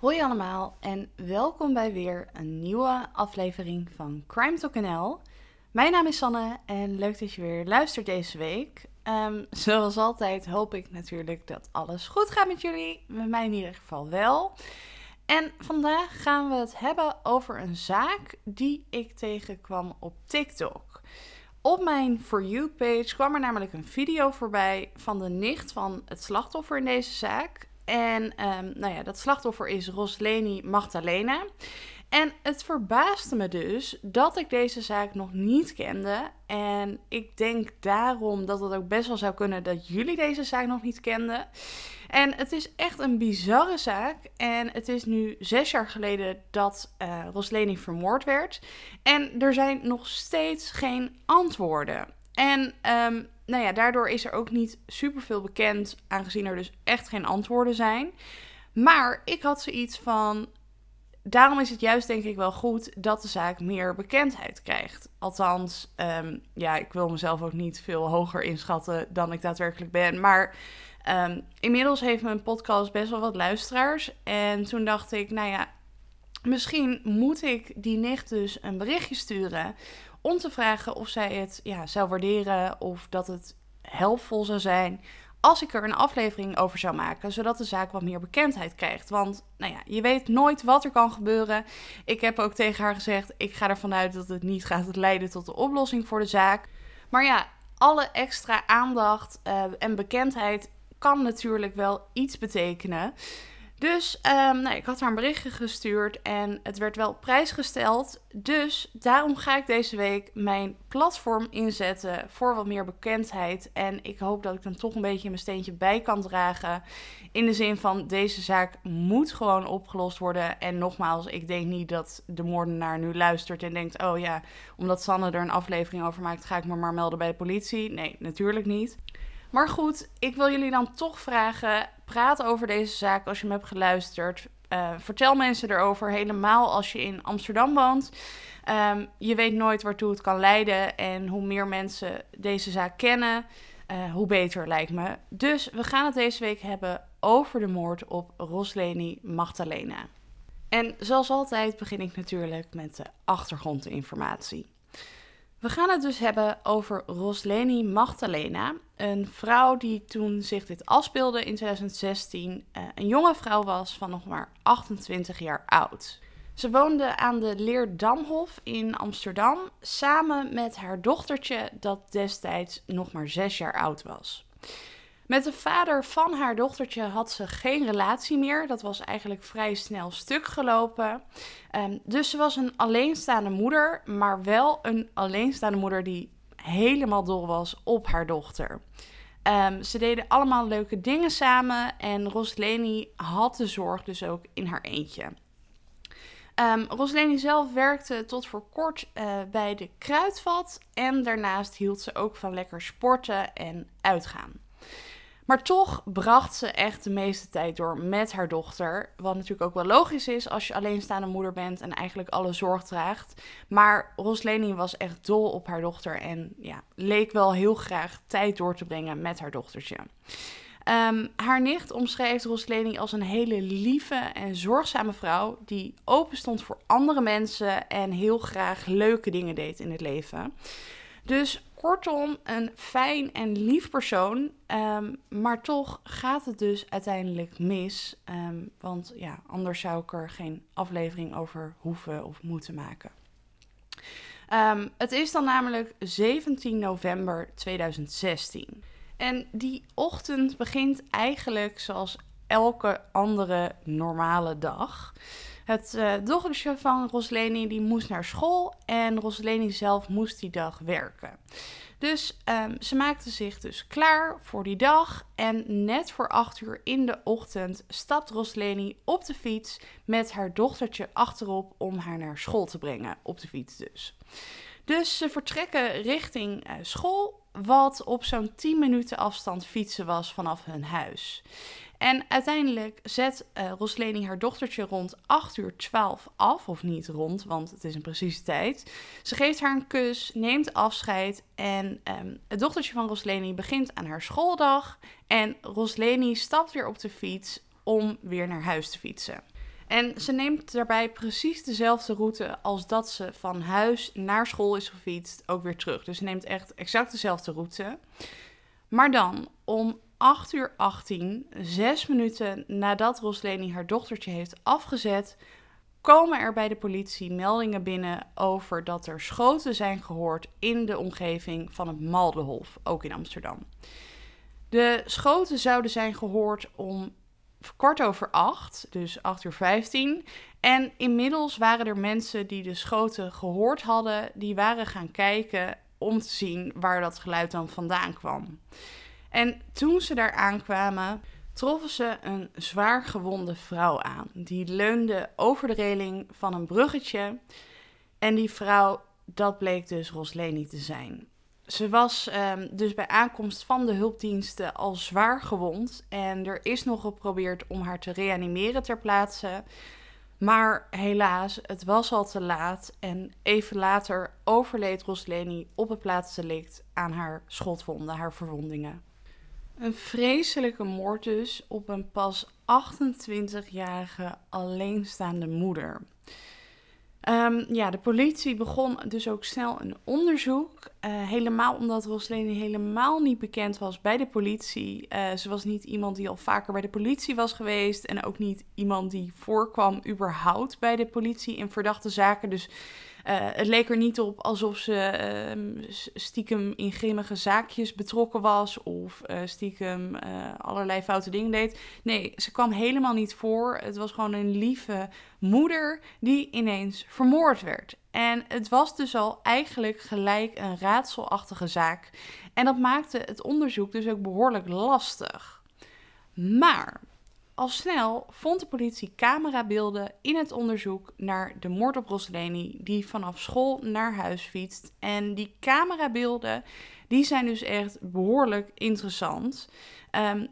Hoi allemaal en welkom bij weer een nieuwe aflevering van Crime Talk NL. Mijn naam is Sanne en leuk dat je weer luistert deze week. Zoals altijd hoop ik natuurlijk dat alles goed gaat met jullie, met mij in ieder geval wel. En vandaag gaan we het hebben over een zaak die ik tegenkwam op TikTok. Op mijn For You-page kwam er namelijk een video voorbij van de nicht van het slachtoffer in deze zaak. En dat slachtoffer is Rosleny Magdalena. En het verbaasde me dus dat ik deze zaak nog niet kende. En ik denk daarom dat het ook best wel zou kunnen dat jullie deze zaak nog niet kenden. En het is echt een bizarre zaak. En het is nu 6 jaar geleden dat Rosleny vermoord werd. En er zijn nog steeds geen antwoorden. En daardoor is er ook niet superveel bekend, aangezien er dus echt geen antwoorden zijn. Maar ik had zoiets van, daarom is het juist denk ik wel goed dat de zaak meer bekendheid krijgt. Althans, ik wil mezelf ook niet veel hoger inschatten dan ik daadwerkelijk ben. Maar inmiddels heeft mijn podcast best wel wat luisteraars. En toen dacht ik, misschien moet ik die nicht dus een berichtje sturen om te vragen of zij het zou waarderen of dat het helpvol zou zijn als ik er een aflevering over zou maken, zodat de zaak wat meer bekendheid krijgt. Want je weet nooit wat er kan gebeuren. Ik heb ook tegen haar gezegd, ik ga ervan uit dat het niet gaat leiden tot de oplossing voor de zaak. Maar alle extra aandacht en bekendheid kan natuurlijk wel iets betekenen. Dus ik had haar een berichtje gestuurd en het werd wel op prijs gesteld. Dus daarom ga ik deze week mijn platform inzetten voor wat meer bekendheid. En ik hoop dat ik dan toch een beetje mijn steentje bij kan dragen. In de zin van, deze zaak moet gewoon opgelost worden. En nogmaals, ik denk niet dat de moordenaar nu luistert en denkt, oh ja, omdat Sanne er een aflevering over maakt, ga ik me maar melden bij de politie. Nee, natuurlijk niet. Maar goed, ik wil jullie dan toch vragen, praat over deze zaak als je me hebt geluisterd. Vertel mensen erover, helemaal als je in Amsterdam woont. Je weet nooit waartoe het kan leiden en hoe meer mensen deze zaak kennen, hoe beter lijkt me. Dus we gaan het deze week hebben over de moord op Rosleny Magdalena. En zoals altijd begin ik natuurlijk met de achtergrondinformatie. We gaan het dus hebben over Rosleny Magdalena, een vrouw die toen zich dit afspeelde in 2016, een jonge vrouw was van nog maar 28 jaar oud. Ze woonde aan de Leerdamhof in Amsterdam samen met haar dochtertje dat destijds nog maar 6 jaar oud was. Met de vader van haar dochtertje had ze geen relatie meer. Dat was eigenlijk vrij snel stuk gelopen. Dus ze was een alleenstaande moeder, maar wel een alleenstaande moeder die helemaal dol was op haar dochter. Ze deden allemaal leuke dingen samen en Rosleny had de zorg dus ook in haar eentje. Rosleny zelf werkte tot voor kort bij de kruidvat en daarnaast hield ze ook van lekker sporten en uitgaan. Maar toch bracht ze echt de meeste tijd door met haar dochter. Wat natuurlijk ook wel logisch is als je alleenstaande moeder bent en eigenlijk alle zorg draagt. Maar Rosleny was echt dol op haar dochter en leek wel heel graag tijd door te brengen met haar dochtertje. Haar nicht omschreef Rosleny als een hele lieve en zorgzame vrouw die open stond voor andere mensen en heel graag leuke dingen deed in het leven. Dus kortom, een fijn en lief persoon, maar toch gaat het dus uiteindelijk mis. Want anders zou ik er geen aflevering over hoeven of moeten maken. Het is dan namelijk 17 november 2016. En die ochtend begint eigenlijk zoals elke andere normale dag. Het dochtertje van Rosleny die moest naar school en Rosleny zelf moest die dag werken. Dus ze maakte zich dus klaar voor die dag en net voor 8 uur in de ochtend stapt Rosleny op de fiets met haar dochtertje achterop om haar naar school te brengen, op de fiets dus. Dus ze vertrekken richting school, wat op zo'n 10 minuten afstand fietsen was vanaf hun huis. En uiteindelijk zet Rosleny haar dochtertje rond 8:12 af, of niet rond, want het is een precieze tijd. Ze geeft haar een kus, neemt afscheid en het dochtertje van Rosleny begint aan haar schooldag. En Rosleny stapt weer op de fiets om weer naar huis te fietsen. En ze neemt daarbij precies dezelfde route als dat ze van huis naar school is gefietst, ook weer terug. Dus ze neemt echt exact dezelfde route. Maar dan om 8:18, 6 minuten nadat Rosleny haar dochtertje heeft afgezet, komen er bij de politie meldingen binnen over dat er schoten zijn gehoord in de omgeving van het Maldenhof, ook in Amsterdam. De schoten zouden zijn gehoord om 8:15, dus 8:15. En inmiddels waren er mensen die de schoten gehoord hadden, die waren gaan kijken om te zien waar dat geluid dan vandaan kwam. En toen ze daar aankwamen, troffen ze een zwaar gewonde vrouw aan. Die leunde over de reling van een bruggetje. En die vrouw, dat bleek dus Rosleny te zijn. Ze was dus bij aankomst van de hulpdiensten al zwaar gewond. En er is nog geprobeerd om haar te reanimeren ter plaatse. Maar helaas, het was al te laat. En even later overleed Rosleny op het plaatsdelict aan haar schotwonden, haar verwondingen. Een vreselijke moord dus op een pas 28-jarige alleenstaande moeder. De politie begon dus ook snel een onderzoek. Helemaal omdat Rosleny helemaal niet bekend was bij de politie. Ze was niet iemand die al vaker bij de politie was geweest. En ook niet iemand die voorkwam überhaupt bij de politie in verdachte zaken. Dus het leek er niet op alsof ze stiekem in grimmige zaakjes betrokken was. Of stiekem allerlei foute dingen deed. Nee, ze kwam helemaal niet voor. Het was gewoon een lieve moeder die ineens vermoord werd. En het was dus al eigenlijk gelijk een raadselachtige zaak. En dat maakte het onderzoek dus ook behoorlijk lastig. Maar al snel vond de politie camerabeelden in het onderzoek naar de moord op Rosleny, die vanaf school naar huis fietst. En die camerabeelden, die zijn dus echt behoorlijk interessant.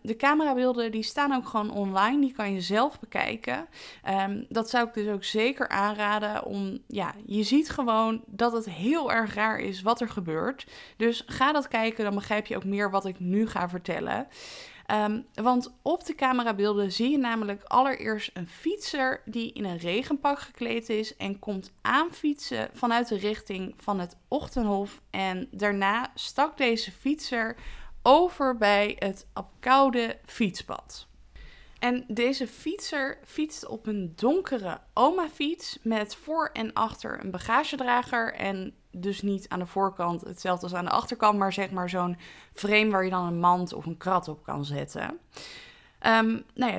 De camerabeelden die staan ook gewoon online, die kan je zelf bekijken. Dat zou ik dus ook zeker aanraden. Je ziet gewoon dat het heel erg raar is wat er gebeurt. Dus ga dat kijken, dan begrijp je ook meer wat ik nu ga vertellen. Want op de camerabeelden zie je namelijk allereerst een fietser die in een regenpak gekleed is en komt aanfietsen vanuit de richting van het Ochtenhof. En daarna stak deze fietser over bij het Abcoude fietspad. En deze fietser fietst op een donkere omafiets met voor en achter een bagagedrager en dus niet aan de voorkant hetzelfde als aan de achterkant, maar zeg maar zo'n frame waar je dan een mand of een krat op kan zetten.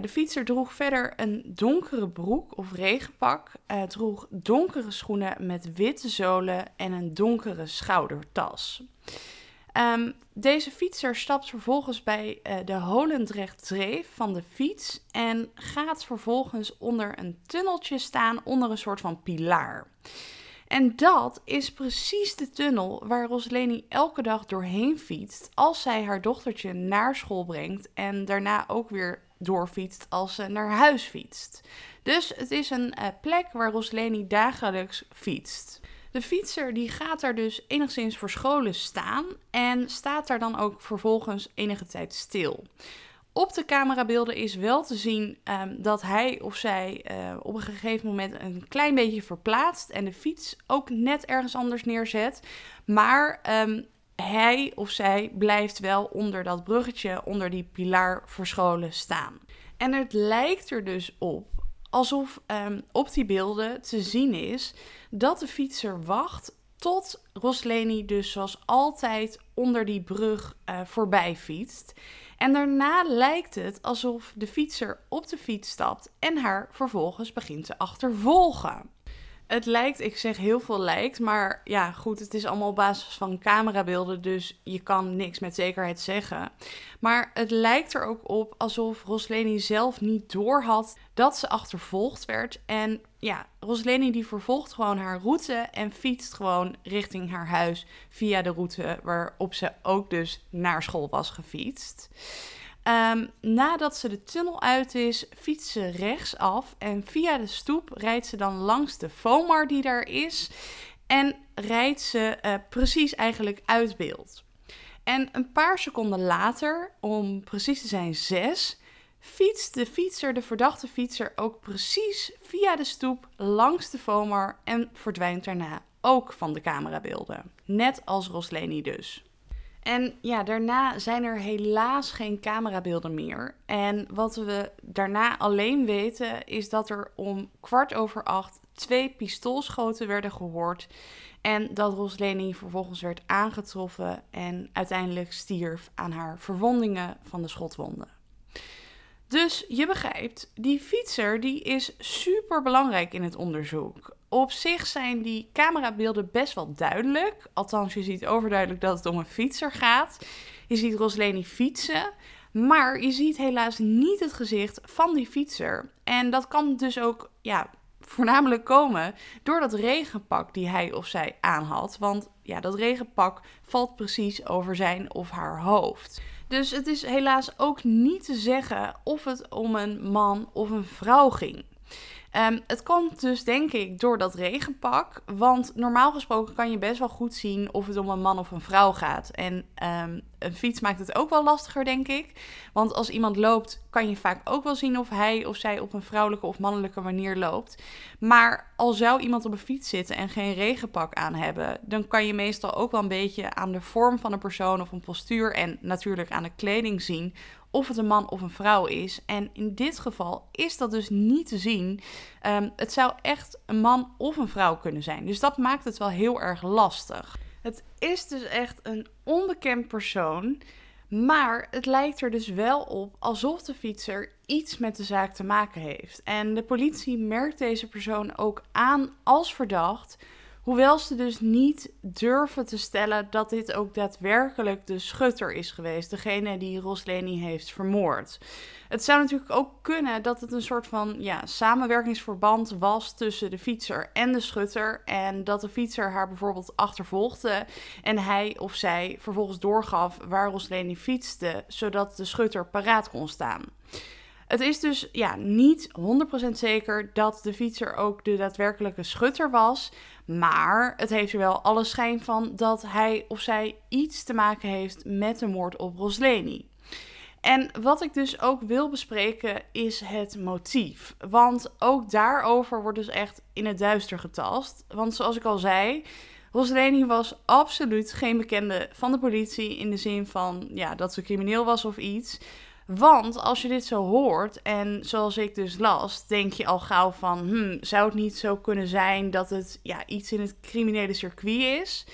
De fietser droeg verder een donkere broek of regenpak, droeg donkere schoenen met witte zolen en een donkere schoudertas. Deze fietser stapt vervolgens bij de Holendrecht-dreef van de fiets en gaat vervolgens onder een tunneltje staan, onder een soort van pilaar. En dat is precies de tunnel waar Rosleny elke dag doorheen fietst als zij haar dochtertje naar school brengt en daarna ook weer doorfietst als ze naar huis fietst. Dus het is een plek waar Rosleny dagelijks fietst. De fietser die gaat daar dus enigszins verscholen staan en staat daar dan ook vervolgens enige tijd stil. Op de camerabeelden is wel te zien dat hij of zij op een gegeven moment een klein beetje verplaatst en de fiets ook net ergens anders neerzet. Maar hij of zij blijft wel onder dat bruggetje, onder die pilaar verscholen staan. En het lijkt er dus op alsof op die beelden te zien is dat de fietser wacht tot Rosleny dus zoals altijd onder die brug voorbij fietst. En daarna lijkt het alsof de fietser op de fiets stapt en haar vervolgens begint te achtervolgen. Het lijkt, ik zeg heel veel lijkt, maar ja goed, het is allemaal op basis van camerabeelden, dus je kan niks met zekerheid zeggen. Maar het lijkt er ook op alsof Rosleny zelf niet doorhad dat ze achtervolgd werd. En ja, Rosleny die vervolgt gewoon haar route en fietst gewoon richting haar huis via de route waarop ze ook dus naar school was gefietst. Nadat ze de tunnel uit is, fietst ze rechtsaf en via de stoep rijdt ze dan langs de fomar die daar is en rijdt ze precies eigenlijk uit beeld. En een paar seconden later, om precies te zijn 6, fietst de fietser, de verdachte fietser, ook precies via de stoep langs de Vomar en verdwijnt daarna ook van de camerabeelden. Net als Rosleny dus. En ja, daarna zijn er helaas geen camerabeelden meer. En wat we daarna alleen weten is dat er om 20:15 2 pistoolschoten werden gehoord. En dat Rosleny vervolgens werd aangetroffen en uiteindelijk stierf aan haar verwondingen van de schotwonden. Dus je begrijpt, die fietser die is super belangrijk in het onderzoek. Op zich zijn die camerabeelden best wel duidelijk. Althans, je ziet overduidelijk dat het om een fietser gaat. Je ziet Rosleny fietsen. Maar je ziet helaas niet het gezicht van die fietser. En dat kan dus ook voornamelijk komen door dat regenpak die hij of zij aanhad. Want ja, dat regenpak valt precies over zijn of haar hoofd. Dus het is helaas ook niet te zeggen of het om een man of een vrouw ging. Het komt dus denk ik door dat regenpak, want normaal gesproken kan je best wel goed zien of het om een man of een vrouw gaat. En een fiets maakt het ook wel lastiger, denk ik, want als iemand loopt kan je vaak ook wel zien of hij of zij op een vrouwelijke of mannelijke manier loopt. Maar al zou iemand op een fiets zitten en geen regenpak aan hebben, dan kan je meestal ook wel een beetje aan de vorm van een persoon of een postuur en natuurlijk aan de kleding zien of het een man of een vrouw is. En in dit geval is dat dus niet te zien. Het zou echt een man of een vrouw kunnen zijn. Dus dat maakt het wel heel erg lastig. Het is dus echt een onbekend persoon. Maar het lijkt er dus wel op alsof de fietser iets met de zaak te maken heeft. En de politie merkt deze persoon ook aan als verdacht, hoewel ze dus niet durven te stellen dat dit ook daadwerkelijk de schutter is geweest. Degene die Rosleny heeft vermoord. Het zou natuurlijk ook kunnen dat het een soort van samenwerkingsverband was tussen de fietser en de schutter. En dat de fietser haar bijvoorbeeld achtervolgde en hij of zij vervolgens doorgaf waar Rosleny fietste, zodat de schutter paraat kon staan. Het is dus niet 100% zeker dat de fietser ook de daadwerkelijke schutter was. Maar het heeft er wel alle schijn van dat hij of zij iets te maken heeft met de moord op Rosleny. En wat ik dus ook wil bespreken is het motief. Want ook daarover wordt dus echt in het duister getast. Want zoals ik al zei, Rosleny was absoluut geen bekende van de politie in de zin van dat ze crimineel was of iets. Want als je dit zo hoort, en zoals ik dus las, denk je al gauw van, zou het niet zo kunnen zijn dat het iets in het criminele circuit is?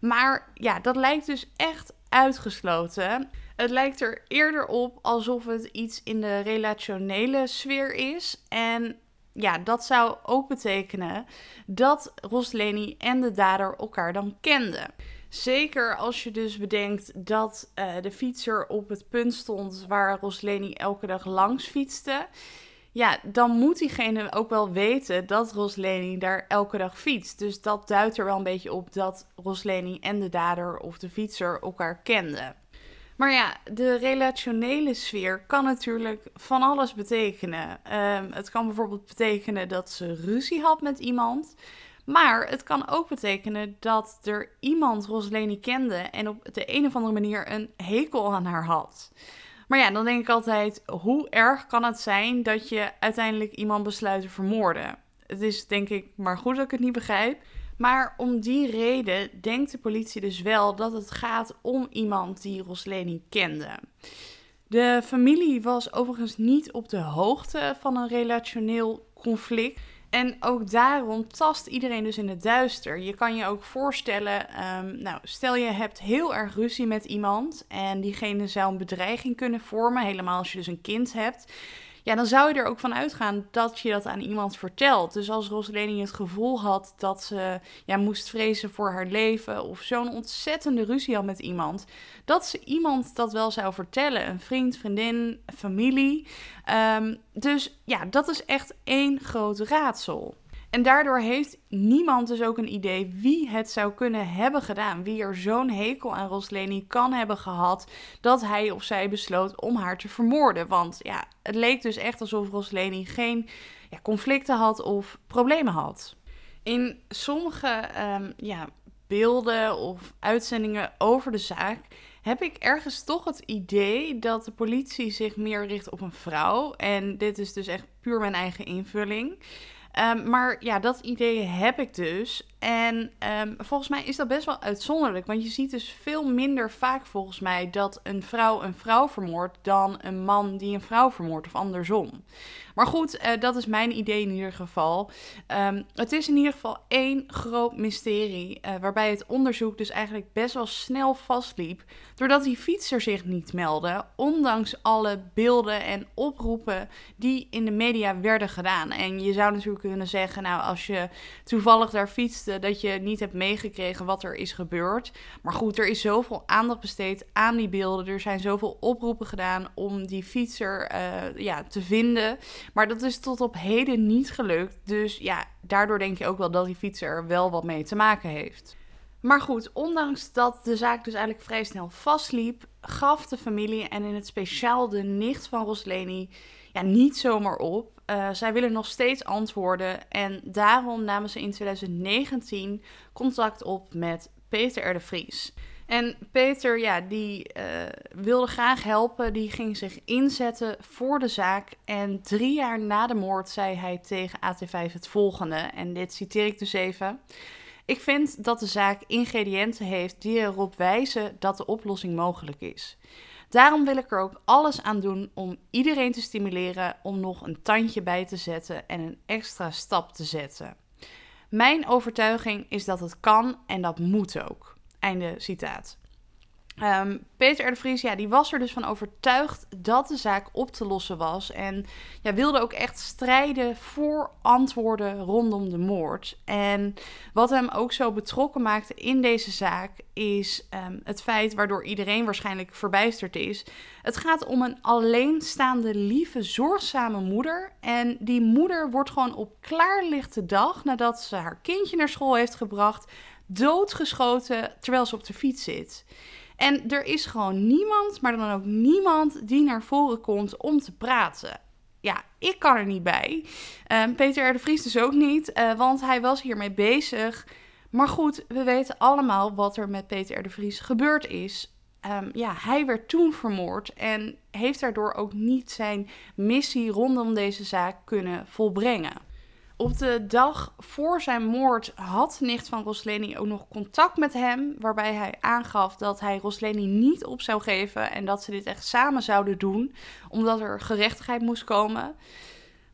Maar dat lijkt dus echt uitgesloten. Het lijkt er eerder op alsof het iets in de relationele sfeer is. En dat zou ook betekenen dat Rosleny en de dader elkaar dan kenden. Zeker als je dus bedenkt dat de fietser op het punt stond waar Rosleny elke dag langs fietste. Ja, dan moet diegene ook wel weten dat Rosleny daar elke dag fietst. Dus dat duidt er wel een beetje op dat Rosleny en de dader of de fietser elkaar kenden. Maar de relationele sfeer kan natuurlijk van alles betekenen. Het kan bijvoorbeeld betekenen dat ze ruzie had met iemand. Maar het kan ook betekenen dat er iemand Rosleny kende en op de een of andere manier een hekel aan haar had. Maar dan denk ik altijd, hoe erg kan het zijn dat je uiteindelijk iemand besluit te vermoorden? Het is denk ik maar goed dat ik het niet begrijp. Maar om die reden denkt de politie dus wel dat het gaat om iemand die Rosleny kende. De familie was overigens niet op de hoogte van een relationeel conflict. En ook daarom tast iedereen dus in het duister. Je kan je ook voorstellen, stel je hebt heel erg ruzie met iemand en diegene zou een bedreiging kunnen vormen, helemaal als je dus een kind hebt. Ja, dan zou je er ook van uitgaan dat je dat aan iemand vertelt. Dus als Rosleny het gevoel had dat ze moest vrezen voor haar leven of zo'n ontzettende ruzie had met iemand, dat ze iemand dat wel zou vertellen. Een vriend, vriendin, familie. Dus dat is echt één groot raadsel. En daardoor heeft niemand dus ook een idee wie het zou kunnen hebben gedaan. Wie er zo'n hekel aan Rosleny kan hebben gehad dat hij of zij besloot om haar te vermoorden. Want het leek dus echt alsof Rosleny geen conflicten had of problemen had. In sommige beelden of uitzendingen over de zaak heb ik ergens toch het idee dat de politie zich meer richt op een vrouw. En dit is dus echt puur mijn eigen invulling. Maar ja, dat idee heb ik dus. En volgens mij is dat best wel uitzonderlijk. Want je ziet dus veel minder vaak volgens mij dat een vrouw vermoordt dan een man die een vrouw vermoordt of andersom. Maar goed, dat is mijn idee in ieder geval. Het is in ieder geval één groot mysterie waarbij het onderzoek dus eigenlijk best wel snel vastliep. Doordat die fietser zich niet meldde, ondanks alle beelden en oproepen die in de media werden gedaan. En je zou natuurlijk kunnen zeggen, nou als je toevallig daar fietste, dat je niet hebt meegekregen wat er is gebeurd. Maar goed, er is zoveel aandacht besteed aan die beelden. Er zijn zoveel oproepen gedaan om die fietser te vinden. Maar dat is tot op heden niet gelukt. Dus ja, daardoor denk je ook wel dat die fietser er wel wat mee te maken heeft. Maar goed, ondanks dat de zaak dus eigenlijk vrij snel vastliep, gaf de familie en in het speciaal de nicht van Rosleny ja, niet zomaar op. Zij willen nog steeds antwoorden en daarom namen ze in 2019 contact op met Peter R. de Vries. En Peter, ja, die wilde graag helpen, die ging zich inzetten voor de zaak. En 3 jaar na de moord zei hij tegen AT5 het volgende, en dit citeer ik dus even. Ik vind dat de zaak ingrediënten heeft die erop wijzen dat de oplossing mogelijk is. Daarom wil ik er ook alles aan doen om iedereen te stimuleren om nog een tandje bij te zetten en een extra stap te zetten. Mijn overtuiging is dat het kan en dat moet ook. Einde citaat. Peter R. de Vries, ja, die was er dus van overtuigd dat de zaak op te lossen was. En ja, wilde ook echt strijden voor antwoorden rondom de moord. En wat hem ook zo betrokken maakte in deze zaak is het feit waardoor iedereen waarschijnlijk verbijsterd is. Het gaat om een alleenstaande, lieve, zorgzame moeder. En die moeder wordt gewoon op klaarlichte dag, nadat ze haar kindje naar school heeft gebracht, doodgeschoten terwijl ze op de fiets zit. En er is gewoon niemand, maar dan ook niemand die naar voren komt om te praten. Ja, ik kan er niet bij. Peter R. de Vries dus ook niet, want hij was hiermee bezig. Maar goed, we weten allemaal wat er met Peter R. de Vries gebeurd is. Hij werd toen vermoord en heeft daardoor ook niet zijn missie rondom deze zaak kunnen volbrengen. Op de dag voor zijn moord had de nicht van Rosleny ook nog contact met hem, waarbij hij aangaf dat hij Rosleny niet op zou geven en dat ze dit echt samen zouden doen, omdat er gerechtigheid moest komen.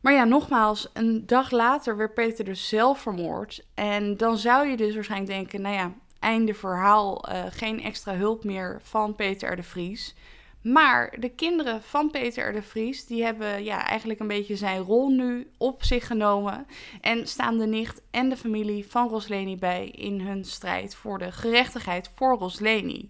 Maar ja, nogmaals, een dag later werd Peter dus zelf vermoord. En dan zou je dus waarschijnlijk denken, nou ja, einde verhaal, geen extra hulp meer van Peter R. de Vries. Maar de kinderen van Peter R. de Vries, die hebben ja, eigenlijk een beetje zijn rol nu op zich genomen. En staan de nicht en de familie van Rosleny bij in hun strijd voor de gerechtigheid voor Rosleny.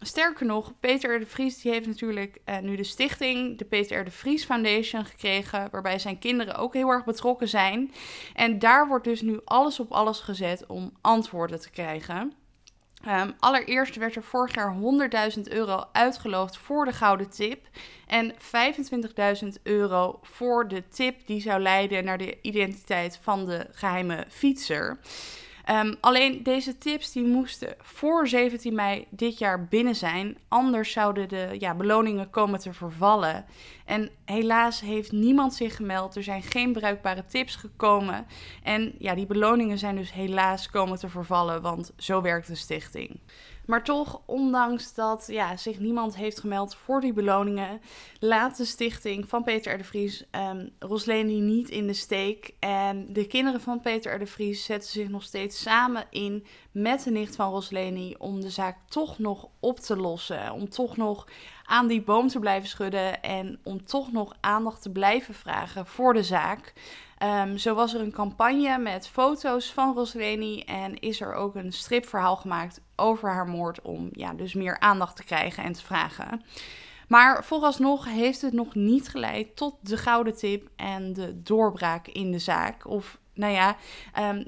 Sterker nog, Peter R. de Vries die heeft natuurlijk nu de stichting, de Peter R. de Vries Foundation gekregen, waarbij zijn kinderen ook heel erg betrokken zijn. En daar wordt dus nu alles op alles gezet om antwoorden te krijgen. Allereerst werd er vorig jaar 100.000 euro uitgeloofd voor de gouden tip en 25.000 euro voor de tip die zou leiden naar de identiteit van de geheime fietser. Alleen deze tips die moesten voor 17 mei dit jaar binnen zijn, anders zouden de beloningen komen te vervallen. En helaas heeft niemand zich gemeld, er zijn geen bruikbare tips gekomen en ja, die beloningen zijn dus helaas komen te vervallen, want zo werkt de stichting. Maar toch, ondanks dat zich niemand heeft gemeld voor die beloningen, laat de stichting van Peter R. de Vries Rosleny niet in de steek. En de kinderen van Peter R. de Vries zetten zich nog steeds samen in met de nicht van Rosleny om de zaak toch nog op te lossen. Om toch nog aan die boom te blijven schudden en om toch nog aandacht te blijven vragen voor de zaak. Zo was er een campagne met foto's van Rosleny en is er ook een stripverhaal gemaakt over haar moord om dus meer aandacht te krijgen en te vragen. Maar vooralsnog heeft het nog niet geleid tot de gouden tip en de doorbraak in de zaak. Of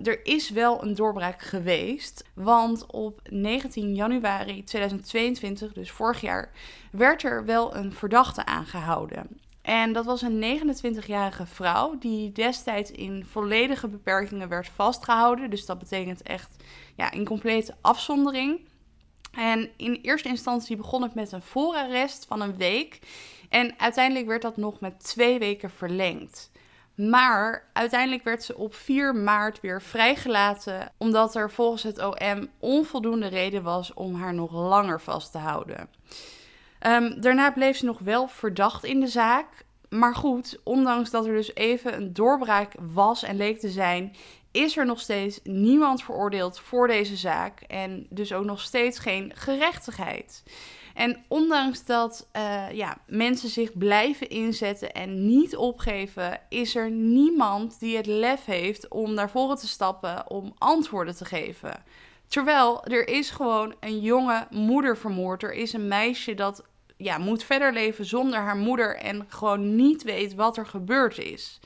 er is wel een doorbraak geweest, want op 19 januari 2022, dus vorig jaar, werd er wel een verdachte aangehouden. En dat was een 29-jarige vrouw die destijds in volledige beperkingen werd vastgehouden. Dus dat betekent echt in complete afzondering. En in eerste instantie begon het met een voorarrest van een week. En uiteindelijk werd dat nog met 2 weken verlengd. Maar uiteindelijk werd ze op 4 maart weer vrijgelaten, omdat er volgens het OM onvoldoende reden was om haar nog langer vast te houden. Daarna bleef ze nog wel verdacht in de zaak. Maar goed, ondanks dat er dus even een doorbraak was en leek te zijn, is er nog steeds niemand veroordeeld voor deze zaak en dus ook nog steeds geen gerechtigheid. En ondanks dat mensen zich blijven inzetten en niet opgeven, is er niemand die het lef heeft om naar voren te stappen om antwoorden te geven. Terwijl er is gewoon een jonge moeder vermoord. Er is een meisje dat moet verder leven zonder haar moeder en gewoon niet weet wat er gebeurd is.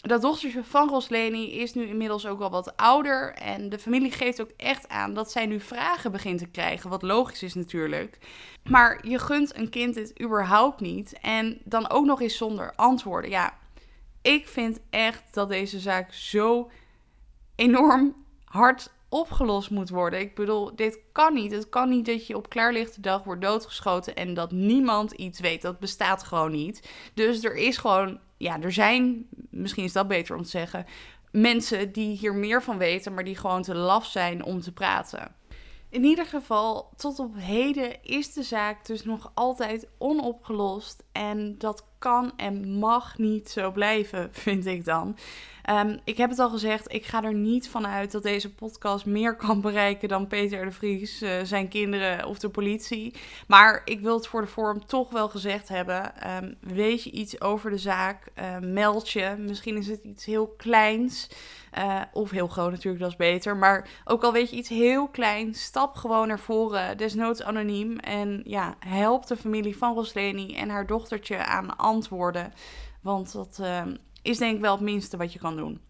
Dat dochtertje van Rosleny is nu inmiddels ook al wat ouder en de familie geeft ook echt aan dat zij nu vragen begint te krijgen, wat logisch is natuurlijk. Maar je gunt een kind dit überhaupt niet en dan ook nog eens zonder antwoorden. Ja, ik vind echt dat deze zaak zo enorm hard opgelost moet worden. Ik bedoel, dit kan niet. Het kan niet dat je op klaarlichte dag wordt doodgeschoten en dat niemand iets weet. Dat bestaat gewoon niet. Dus er is gewoon, er zijn, misschien is dat beter om te zeggen, mensen die hier meer van weten, maar die gewoon te laf zijn om te praten. In ieder geval, tot op heden is de zaak dus nog altijd onopgelost. En dat kan en mag niet zo blijven, vind ik dan. Ik heb het al gezegd, ik ga er niet van uit dat deze podcast meer kan bereiken dan Peter R. de Vries, zijn kinderen of de politie. Maar ik wil het voor de vorm toch wel gezegd hebben. Weet je iets over de zaak? Meld je. Misschien is het iets heel kleins. Of heel groot natuurlijk, dat is beter. Maar ook al weet je iets heel kleins, stap gewoon naar voren. Desnoods anoniem. En help de familie van Rosleny en haar dochtertje aan antwoorden. Want dat is denk ik wel het minste wat je kan doen.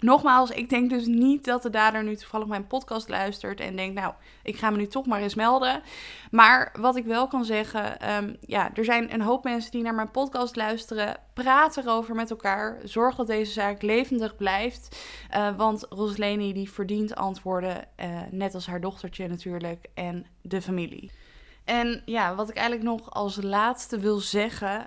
Nogmaals, ik denk dus niet dat de dader nu toevallig mijn podcast luistert en denkt, ik ga me nu toch maar eens melden. Maar wat ik wel kan zeggen, er zijn een hoop mensen die naar mijn podcast luisteren. Praat erover met elkaar. Zorg dat deze zaak levendig blijft. Want Rosleny die verdient antwoorden, net als haar dochtertje natuurlijk en de familie. En wat ik eigenlijk nog als laatste wil zeggen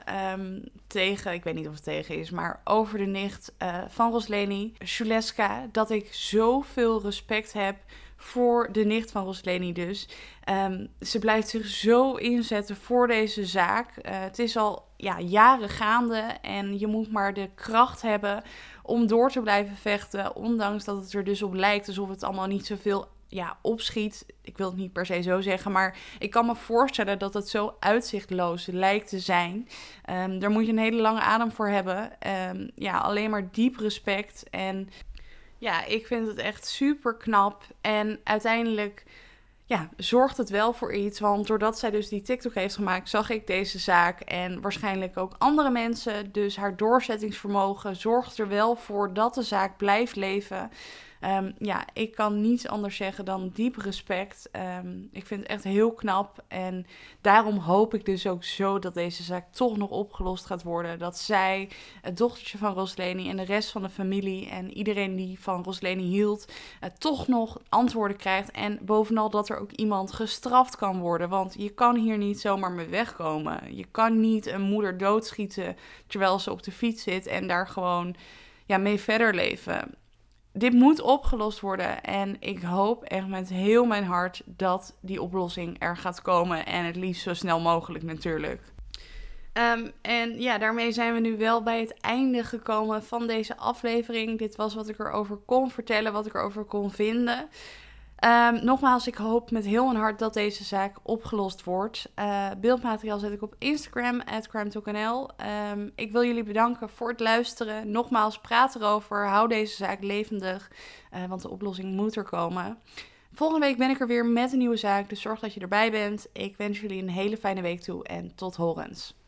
ik weet niet of het tegen is, maar over de nicht van Rosleny, Sjuleska, dat ik zoveel respect heb voor de nicht van Rosleny dus. Ze blijft zich zo inzetten voor deze zaak. Het is al jaren gaande en je moet maar de kracht hebben om door te blijven vechten, ondanks dat het er dus op lijkt alsof het allemaal niet zoveel opschiet. Ik wil het niet per se zo zeggen, maar ik kan me voorstellen dat het zo uitzichtloos lijkt te zijn. Daar moet je een hele lange adem voor hebben. Alleen maar diep respect. En ik vind het echt super knap. En uiteindelijk zorgt het wel voor iets. Want doordat zij dus die TikTok heeft gemaakt, zag ik deze zaak en waarschijnlijk ook andere mensen. Dus haar doorzettingsvermogen zorgt er wel voor dat de zaak blijft leven. Ik kan niets anders zeggen dan diep respect. Ik vind het echt heel knap. En daarom hoop ik dus ook zo dat deze zaak toch nog opgelost gaat worden. Dat zij, het dochtertje van Rosleny en de rest van de familie en iedereen die van Rosleny hield, toch nog antwoorden krijgt. En bovenal dat er ook iemand gestraft kan worden. Want je kan hier niet zomaar mee wegkomen. Je kan niet een moeder doodschieten terwijl ze op de fiets zit en daar gewoon mee verder leven. Dit moet opgelost worden en ik hoop echt met heel mijn hart dat die oplossing er gaat komen en het liefst zo snel mogelijk natuurlijk. Daarmee zijn we nu wel bij het einde gekomen van deze aflevering. Dit was wat ik erover kon vertellen, wat ik erover kon vinden. Nogmaals, ik hoop met heel mijn hart dat deze zaak opgelost wordt. Beeldmateriaal zet ik op Instagram, @crimetalknl. Ik wil jullie bedanken voor het luisteren. Nogmaals, praat erover. Hou deze zaak levendig, want de oplossing moet er komen. Volgende week ben ik er weer met een nieuwe zaak, dus zorg dat je erbij bent. Ik wens jullie een hele fijne week toe en tot horens.